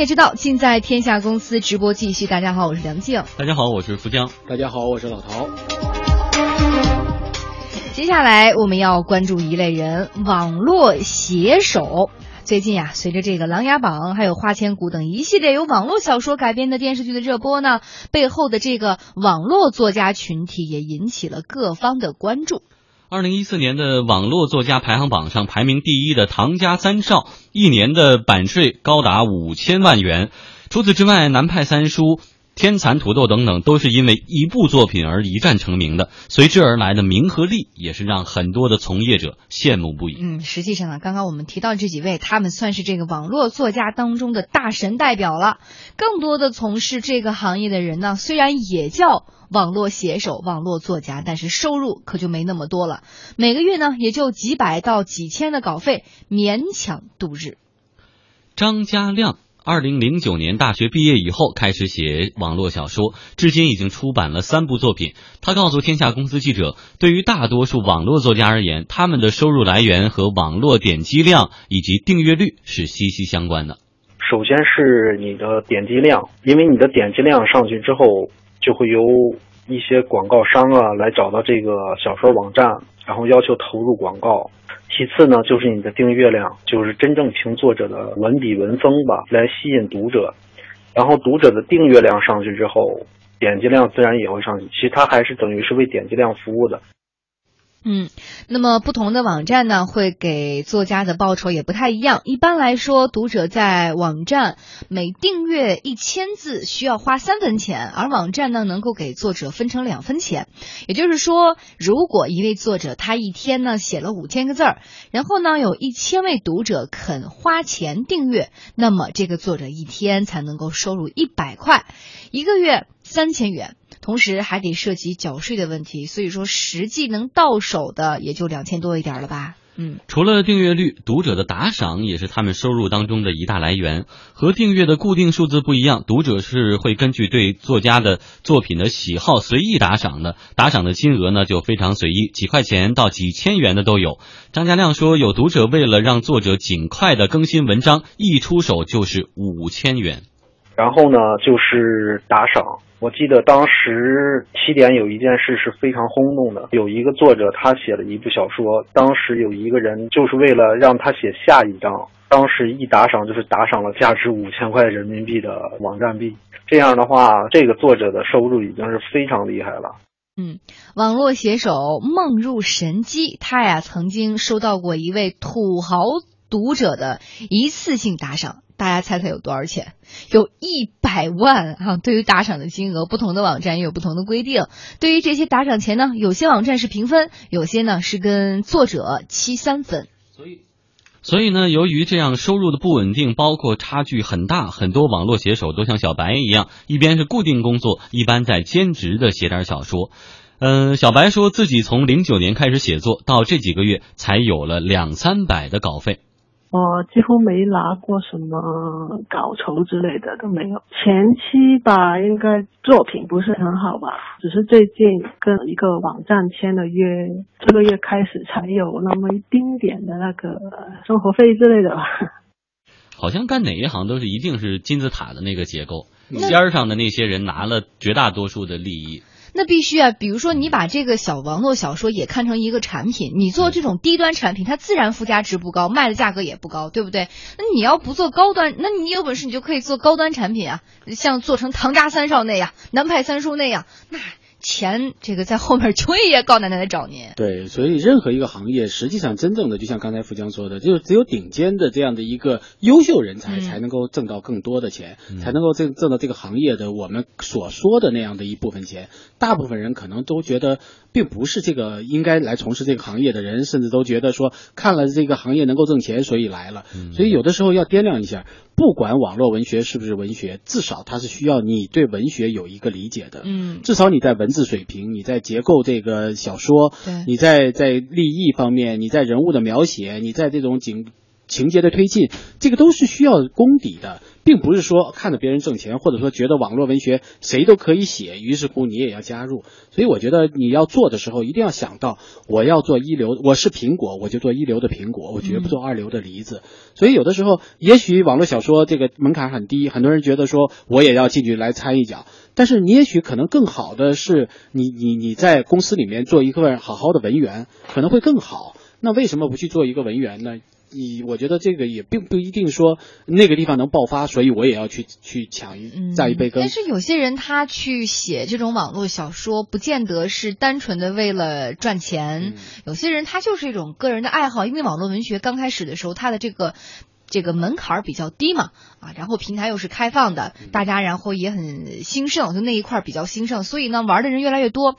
业之道，尽在天下公司直播继续。大家好，我是梁静。大家好，我是付江。大家好，我是老陶。接下来我们要关注一类人，网络写手。最近啊，随着这个《琅琊榜》还有《花千骨》等一系列由网络小说改编的电视剧的热播呢，背后的这个网络作家群体也引起了各方的关注。2014年的网络作家排行榜上排名第一的唐家三少，一年的版税高达5000万元。除此之外，南派三叔、天蚕土豆等等，都是因为一部作品而一战成名的，随之而来的名和利也是让很多的从业者羡慕不已。实际上呢，刚刚我们提到这几位，他们算是这个网络作家当中的大神代表了。更多的从事这个行业的人呢，虽然也叫网络写手、网络作家，但是收入可就没那么多了，每个月呢也就几百到几千的稿费，勉强度日。张家亮2009年大学毕业以后开始写网络小说，至今已经出版了3部作品。他告诉天下公司记者，对于大多数网络作家而言，他们的收入来源和网络点击量以及订阅率是息息相关的。首先是你的点击量，因为你的点击量上去之后，就会由一些广告商啊来找到这个小说网站，然后要求投入广告。其次呢，就是你的订阅量，就是真正凭作者的文笔文风吧来吸引读者，然后读者的订阅量上去之后，点击量自然也会上去，其实它还是等于是为点击量服务的。那么不同的网站呢，会给作家的报酬也不太一样。一般来说，读者在网站每订阅1000字需要花3分钱，而网站呢能够给作者分成2分钱。也就是说，如果一位作者他一天呢写了5000个字，然后呢有1000位读者肯花钱订阅，那么这个作者一天才能够收入100块，一个月3000元。同时还得涉及缴税的问题，所以说实际能到手的也就2000多一点了吧。除了订阅率，读者的打赏也是他们收入当中的一大来源。和订阅的固定数字不一样，读者是会根据对作家的作品的喜好随意打赏的，打赏的金额呢就非常随意，几块钱到几千元的都有。张家亮说，有读者为了让作者尽快的更新文章，一出手就是5000元。然后呢就是打赏。我记得当时7点有一件事是非常轰动的，有一个作者他写了一部小说，当时有一个人就是为了让他写下一章，当时一打赏就是打赏了价值5000块人民币的网站币，这样的话这个作者的收入已经是非常厉害了。网络写手梦入神机，他呀曾经收到过一位土豪读者的一次性打赏，大家猜猜有多少钱？有100万啊！对于打赏的金额，不同的网站也有不同的规定。对于这些打赏钱呢，有些网站是平分，有些呢是跟作者73分。所以呢，由于这样收入的不稳定，包括差距很大，很多网络写手都像小白一样，一边是固定工作，一般在兼职的写点小说。小白说自己从09年开始写作，到这几个月才有了200-300的稿费。我几乎没拿过什么稿酬之类的，都没有。前期吧，应该作品不是很好吧，只是最近跟一个网站签了约，这个月开始才有那么一丁点的那个生活费之类的吧。好像干哪一行都是一定是金字塔的那个结构，尖上的那些人拿了绝大多数的利益。那必须啊，比如说你把这个小网络小说也看成一个产品，你做这种低端产品，它自然附加值不高，卖的价格也不高，对不对？那你要不做高端，那你有本事你就可以做高端产品啊，像做成唐家三少那样，南派三叔那样，那钱这个在后面就业高奶奶来找您。对，所以任何一个行业实际上真正的就像刚才付江说的，就是只有顶尖的这样的一个优秀人才才能够挣到更多的钱，才能够挣到这个行业的我们所说的那样的一部分钱。大部分人可能都觉得并不是这个应该来从事这个行业的人，甚至都觉得说看了这个行业能够挣钱所以来了。所以有的时候要掂量一下，不管网络文学是不是文学，至少它是需要你对文学有一个理解的。至少你在文字水平，你在结构这个小说，你在立意方面，你在人物的描写，你在这种情节的推进，这个都是需要功底的，并不是说看着别人挣钱，或者说觉得网络文学谁都可以写，于是乎你也要加入。所以我觉得你要做的时候一定要想到，我要做一流，我是苹果，我就做一流的苹果，我绝不做二流的梨子。所以有的时候也许网络小说这个门槛很低，很多人觉得说我也要进去来参一脚，但是你也许可能更好的是你在公司里面做一个好好的文员，可能会更好。那为什么不去做一个文员呢？我觉得这个也并不一定说那个地方能爆发，所以我也要去抢再一杯羹。但是有些人他去写这种网络小说不见得是单纯的为了赚钱，有些人他就是一种个人的爱好，因为网络文学刚开始的时候他的这个门槛比较低嘛，然后平台又是开放的，大家然后也很兴盛，就那一块比较兴盛，所以呢玩的人越来越多。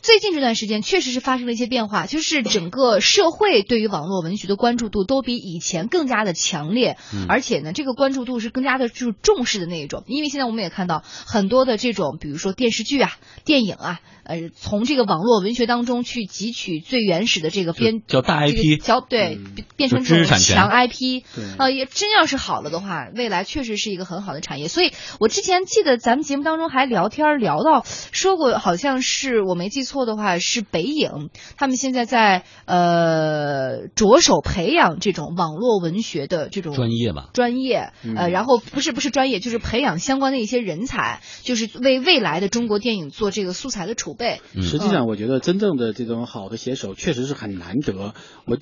最近这段时间确实是发生了一些变化，就是整个社会对于网络文学的关注度都比以前更加的强烈，而且呢这个关注度是更加的就是重视的那一种。因为现在我们也看到很多的这种比如说电视剧啊、电影啊，从这个网络文学当中去汲取最原始的这个叫大 IP， 对，变成这种强 IP， 也真要是好了的话，未来确实是一个很好的产业。所以我之前记得咱们节目当中还聊天聊到说过，好像是我没记错的话是北影，他们现在在着手培养这种网络文学的这种专业吧，然后不是专业，就是培养相关的一些人才，就是为未来的中国电影做这个素材的储备。实际上我觉得真正的这种好的写手确实是很难得。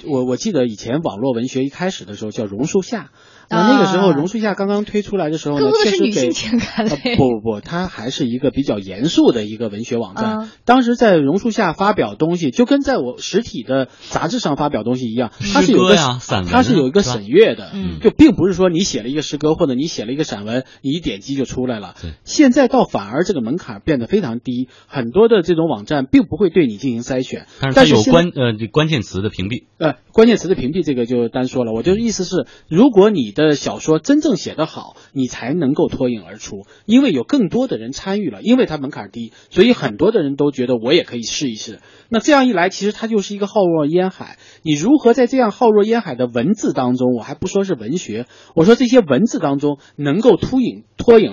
我记得以前网络文学一开始的时候叫榕树下，那个时候榕树下刚刚推出来的时候呢，确实给不，它还是一个比较严肃的一个文学网站。当时在榕树下发表东西，就跟在我实体的杂志上发表东西一样，它是有一个审阅的，就并不是说你写了一个诗歌或者你写了一个散文，你一点击就出来了。现在倒反而这个门槛变得非常低，很多的这种网站并不会对你进行筛选，但是它有关键词的屏蔽。关键词的屏蔽这个就单说了，我就意思是，如果你的小说真正写得好，你才能够脱颖而出，因为有更多的人参与了，因为它门槛低，所以很多的人都觉得我也可以试一试。那这样一来，其实它就是一个浩若烟海。你如何在这样浩若烟海的文字当中，我还不说是文学，我说这些文字当中能够脱颖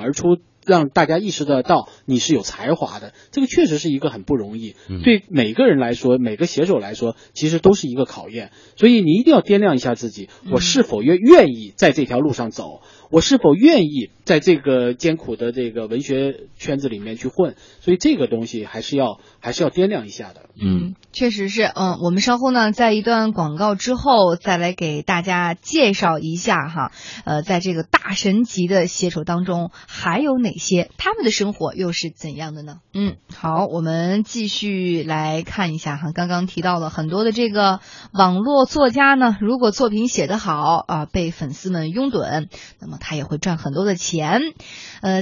而出，让大家意识得到你是有才华的，这个确实是一个很不容易，对每个人来说，每个写手来说，其实都是一个考验。所以你一定要掂量一下自己，我是否愿意在这条路上走，我是否愿意在这个艰苦的这个文学圈子里面去混。所以这个东西还是要掂量一下的。确实是。我们稍后呢，在一段广告之后再来给大家介绍一下哈，在这个大神级的写手当中还有哪些，他们的生活又是怎样的呢？好，我们继续来看一下哈，刚刚提到了很多的这个网络作家呢，如果作品写得好啊，被粉丝们拥趸，那么他也会赚很多的钱。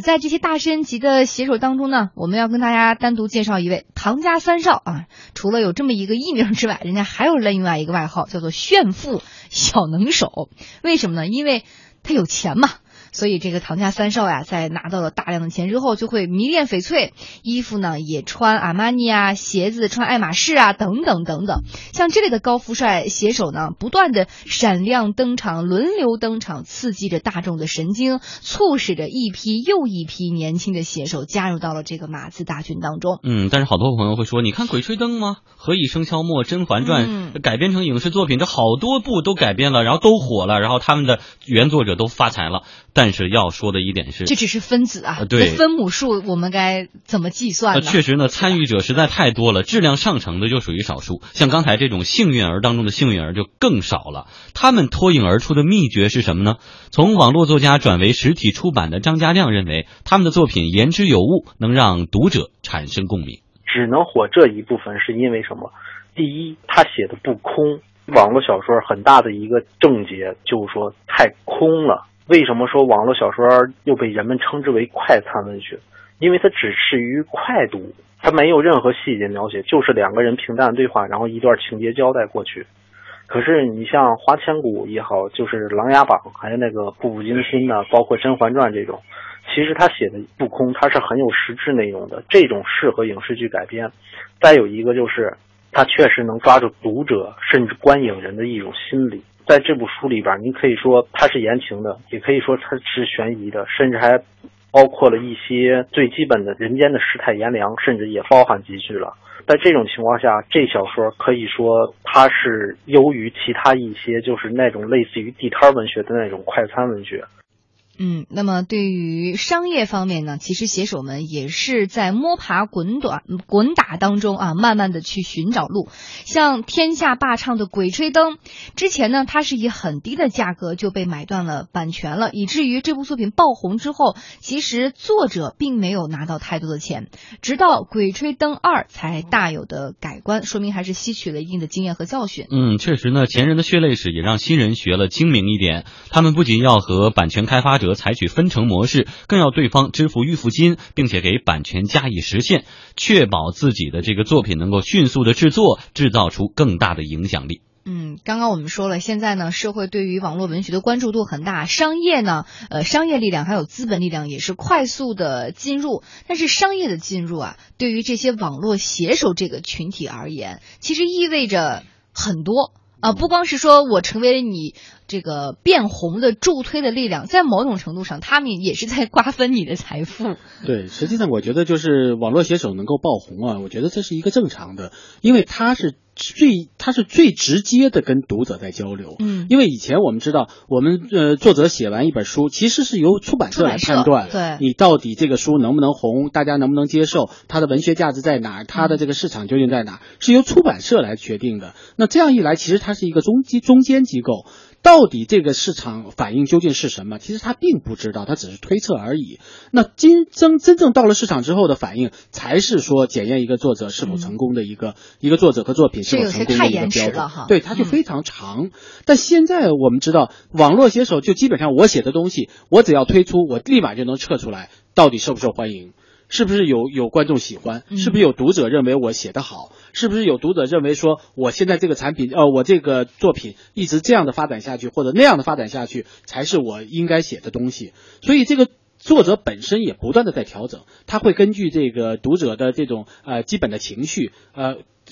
在这些大神级的写手当中呢，我们要跟大家单独介绍一位唐家三少啊，除了有这么一个艺名之外，人家还有另外一个外号，叫做炫富小能手。为什么呢？因为他有钱嘛。所以这个唐家三少呀，在拿到了大量的钱之后，就会迷恋翡翠，衣服呢也穿阿玛尼啊，鞋子穿爱马仕啊，等等等等。像这类的高富帅写手呢，不断的闪亮登场，轮流登场，刺激着大众的神经，促使着一批又一批年轻的写手加入到了这个码字大军当中。但是好多朋友会说，你看《鬼吹灯》吗？《何以笙箫默》《甄嬛传》改编成影视作品，这好多部都改编了，然后都火了，然后他们的原作者都发财了。但是要说的一点是，这只是分子啊，对，分母数我们该怎么计算呢？确实呢，参与者实在太多了，质量上乘的就属于少数，像刚才这种幸运儿当中的幸运儿就更少了。他们脱颖而出的秘诀是什么呢？从网络作家转为实体出版的张家亮认为，他们的作品言之有物，能让读者产生共鸣。只能火这一部分是因为什么？第一，他写的不空。网络小说很大的一个症结就是说太空了。为什么说网络小说又被人们称之为快餐文学？因为它只适于快读，它没有任何细节描写，就是两个人平淡对话，然后一段情节交代过去。可是你像花千骨也好，就是《琅琊榜》，还有那个《步步惊心》啊，包括《甄嬛传》这种，其实它写的不空，它是很有实质内容的，这种适合影视剧改编。再有一个就是，它确实能抓住读者甚至观影人的一种心理。在这部书里边，你可以说它是言情的，也可以说它是悬疑的，甚至还包括了一些最基本的人间的世态炎凉，甚至也包含几句了。在这种情况下，这小说可以说它是优于其他一些就是那种类似于地摊文学的那种快餐文学。那么对于商业方面呢，其实写手们也是在摸爬滚打当中啊，慢慢的去寻找路。像天下霸唱的《鬼吹灯》，之前呢它是以很低的价格就被买断了版权了，以至于这部作品爆红之后，其实作者并没有拿到太多的钱，直到《鬼吹灯2》才大有的改观，说明还是吸取了一定的经验和教训。确实呢，前人的血泪史也让新人学了精明一点，他们不仅要和版权开发者采取分成模式，更要对方支付预付金，并且给版权加以实现，确保自己的这个作品能够迅速的制作，制造出更大的影响力。刚刚我们说了，现在呢，社会对于网络文学的关注度很大，商业呢，商业力量还有资本力量也是快速的进入，但是商业的进入啊，对于这些网络写手这个群体而言，其实意味着很多。不光是说我成为你这个变红的助推的力量，在某种程度上他们也是在瓜分你的财富。对，实际上我觉得就是网络写手能够爆红啊，我觉得这是一个正常的，因为他是最直接的跟读者在交流。因为以前我们知道，我们作者写完一本书，其实是由出版社来判断，对你到底这个书能不能红，大家能不能接受，它的文学价值在哪，它的这个市场究竟在哪，是由出版社来决定的。那这样一来，其实它是一个中间机构。到底这个市场反应究竟是什么？其实他并不知道，他只是推测而已。那真正到了市场之后的反应，才是说检验一个作者是否成功的一个作者和作品是否成功的一个标准。对，它就非常长。但现在我们知道，网络写手就基本上我写的东西，我只要推出，我立马就能测出来到底受不受欢迎。是不是有观众喜欢？是不是有读者认为我写得好？是不是有读者认为说我现在这个产品我这个作品一直这样的发展下去或者那样的发展下去才是我应该写的东西？所以这个作者本身也不断的在调整，他会根据这个读者的这种基本的情绪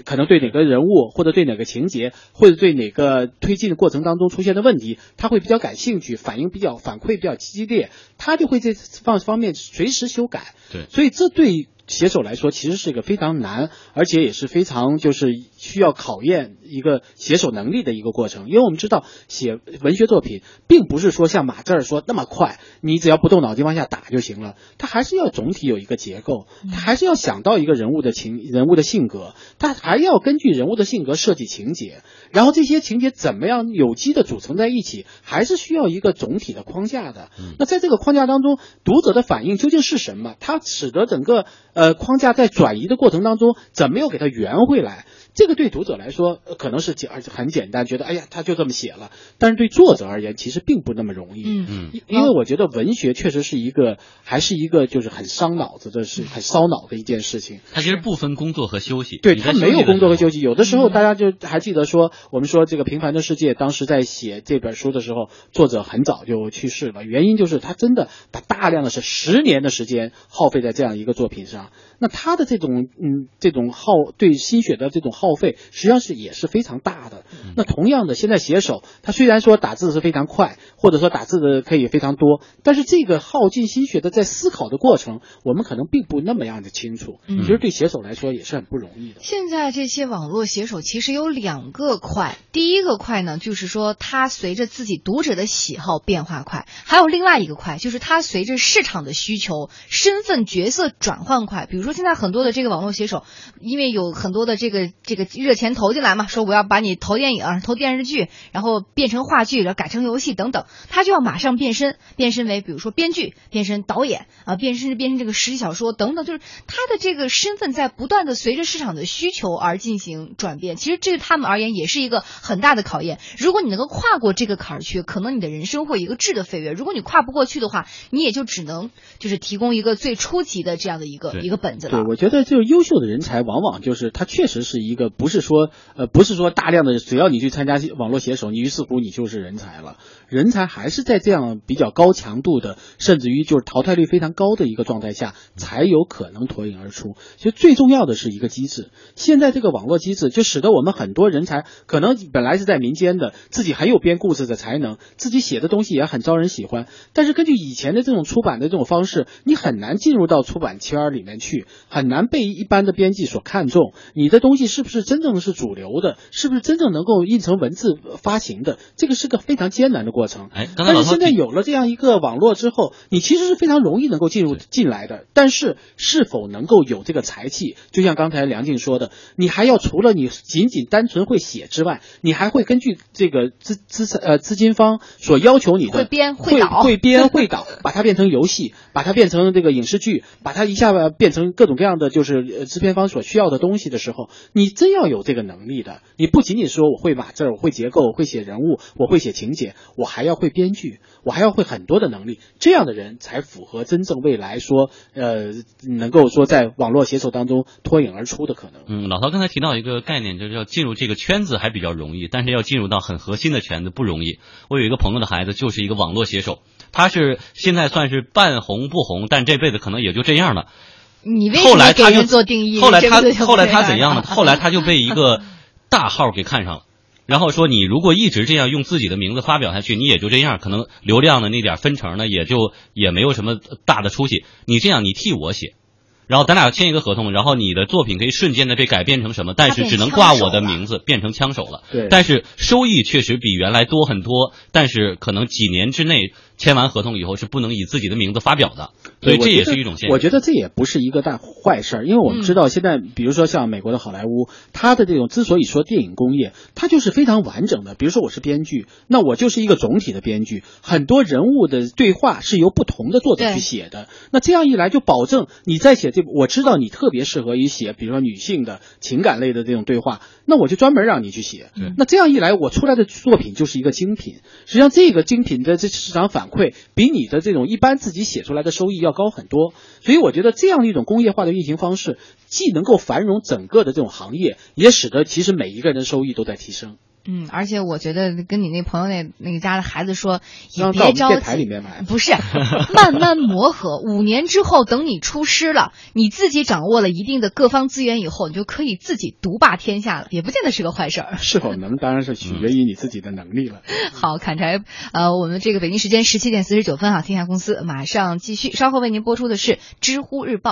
可能对哪个人物或者对哪个情节或者对哪个推进的过程当中出现的问题，他会比较感兴趣，反馈比较激烈，他就会在这方面随时修改。对，所以这对写手来说其实是一个非常难，而且也是非常就是需要考验一个写手能力的一个过程。因为我们知道写文学作品并不是说像马致尔说那么快，你只要不动脑筋往下打就行了，他还是要总体有一个结构，他还是要想到一个人物的性格，他还要根据人物的性格设计情节，然后这些情节怎么样有机的组成在一起，还是需要一个总体的框架的。那在这个框架当中，读者的反应究竟是什么，它使得整个框架在转移的过程当中怎么又给它圆回来，这个对读者来说可能是很简单，觉得哎呀他就这么写了，但是对作者而言其实并不那么容易。因为我觉得文学确实是一个还是一个就是很伤脑子的事，很烧脑的一件事情。它其实不分工作和休息，对，它没有工作和休息。有的时候大家就还记得说，我们说这个《平凡的世界》当时在写这本书的时候，作者很早就去世了，原因就是他真的把大量的是10年的时间耗费在这样一个作品上。那他的这种对心血的这种耗费实际上是也是非常大的。那同样的，现在写手他虽然说打字是非常快，或者说打字的可以非常多，但是这个耗尽心血的在思考的过程，我们可能并不那么样的清楚。其实对写手来说也是很不容易的。现在这些网络写手其实有两个快，第一个快呢就是说他随着自己读者的喜好变化快，还有另外一个快就是他随着市场的需求、身份角色转换快。比如说现在很多的这个网络写手，因为有很多的这个热钱投进来嘛，说我要把你投电影、投电视剧，然后变成话剧，然后改成游戏等等，他就要马上变身为比如说编剧、变身导演啊，变身这个实体小说等等，就是他的这个身份在不断的随着市场的需求而进行转变。其实这对他们而言也是一个很大的考验。如果你能够跨过这个坎儿去，可能你的人生会有一个质的飞跃；如果你跨不过去的话，你也就只能就是提供一个最初级的这样的一个一个本子了。对，我觉得就优秀的人才往往就是他确实是一个不是说大量的只要你去参加网络写手你于是乎你就是人才了，人才还是在这样比较高强度的甚至于就是淘汰率非常高的一个状态下才有可能脱颖而出。其实最重要的是一个机制，现在这个网络机制就使得我们很多人才可能本来是在民间的自己很有编故事的才能，自己写的东西也很招人喜欢，但是根据以前的这种出版的这种方式你很难进入到出版圈里面去，很难被一般的编辑所看重，你的东西是不是真正是主流的，是不是真正能够印成文字发行的，这个是个非常艰难的过程。但是现在有了这样一个网络之后你其实是非常容易能够进来的，但是是否能够有这个才气，就像刚才梁静说的，你还要除了你仅仅单纯会写之外，你还会根据这个资金方所要求你的会编会导把它变成游戏，把它变成这个影视剧，把它一下变成各种各样的就是制片方所需要的东西的时候，你真要有这个能力的。你不仅仅说我会码字，我会结构，我会写人物，我会写情节，我还要会编剧，我还要会很多的能力，这样的人才符合真正未来说能够说在网络写手当中脱颖而出的可能。老陶刚才提到一个概念，就是要进入这个圈子还比较容易，但是要进入到很核心的圈子不容易。我有一个朋友的孩子就是一个网络写手，他是现在算是半红不红，但这辈子可能也就这样了。你为什么给人做定义？后来他怎样呢？后来他就被一个大号给看上了，然后说你如果一直这样用自己的名字发表下去，你也就这样，可能流量的那点分成呢，也没有什么大的出息。你这样，你替我写，然后咱俩签一个合同，然后你的作品可以瞬间的被改变成什么，但是只能挂我的名字，变成枪手了。对，但是收益确实比原来多很多，但是可能几年之内签完合同以后是不能以自己的名字发表的，所以这也是一种现象。我觉得这也不是一个大坏事，因为我们知道现在比如说像美国的好莱坞，它的这种之所以说电影工业，它就是非常完整的，比如说我是编剧，那我就是一个总体的编剧，很多人物的对话是由不同的作者去写的，那这样一来就保证你在写我知道你特别适合于写比如说女性的情感类的这种对话，那我就专门让你去写，那这样一来我出来的作品就是一个精品，实际上这个精品的这市场反馈比你的这种一般自己写出来的收益要高很多，所以我觉得这样的一种工业化的运行方式既能够繁荣整个的这种行业，也使得其实每一个人的收益都在提升。而且我觉得跟你那朋友那个家的孩子说，也别着急，不是慢慢磨合，5年之后等你出师了，你自己掌握了一定的各方资源以后，你就可以自己独霸天下了，也不见得是个坏事儿。是否能当然是取决于你自己的能力了。好，砍柴，我们这个北京时间17:49啊，天下公司马上继续，稍后为您播出的是知乎日报。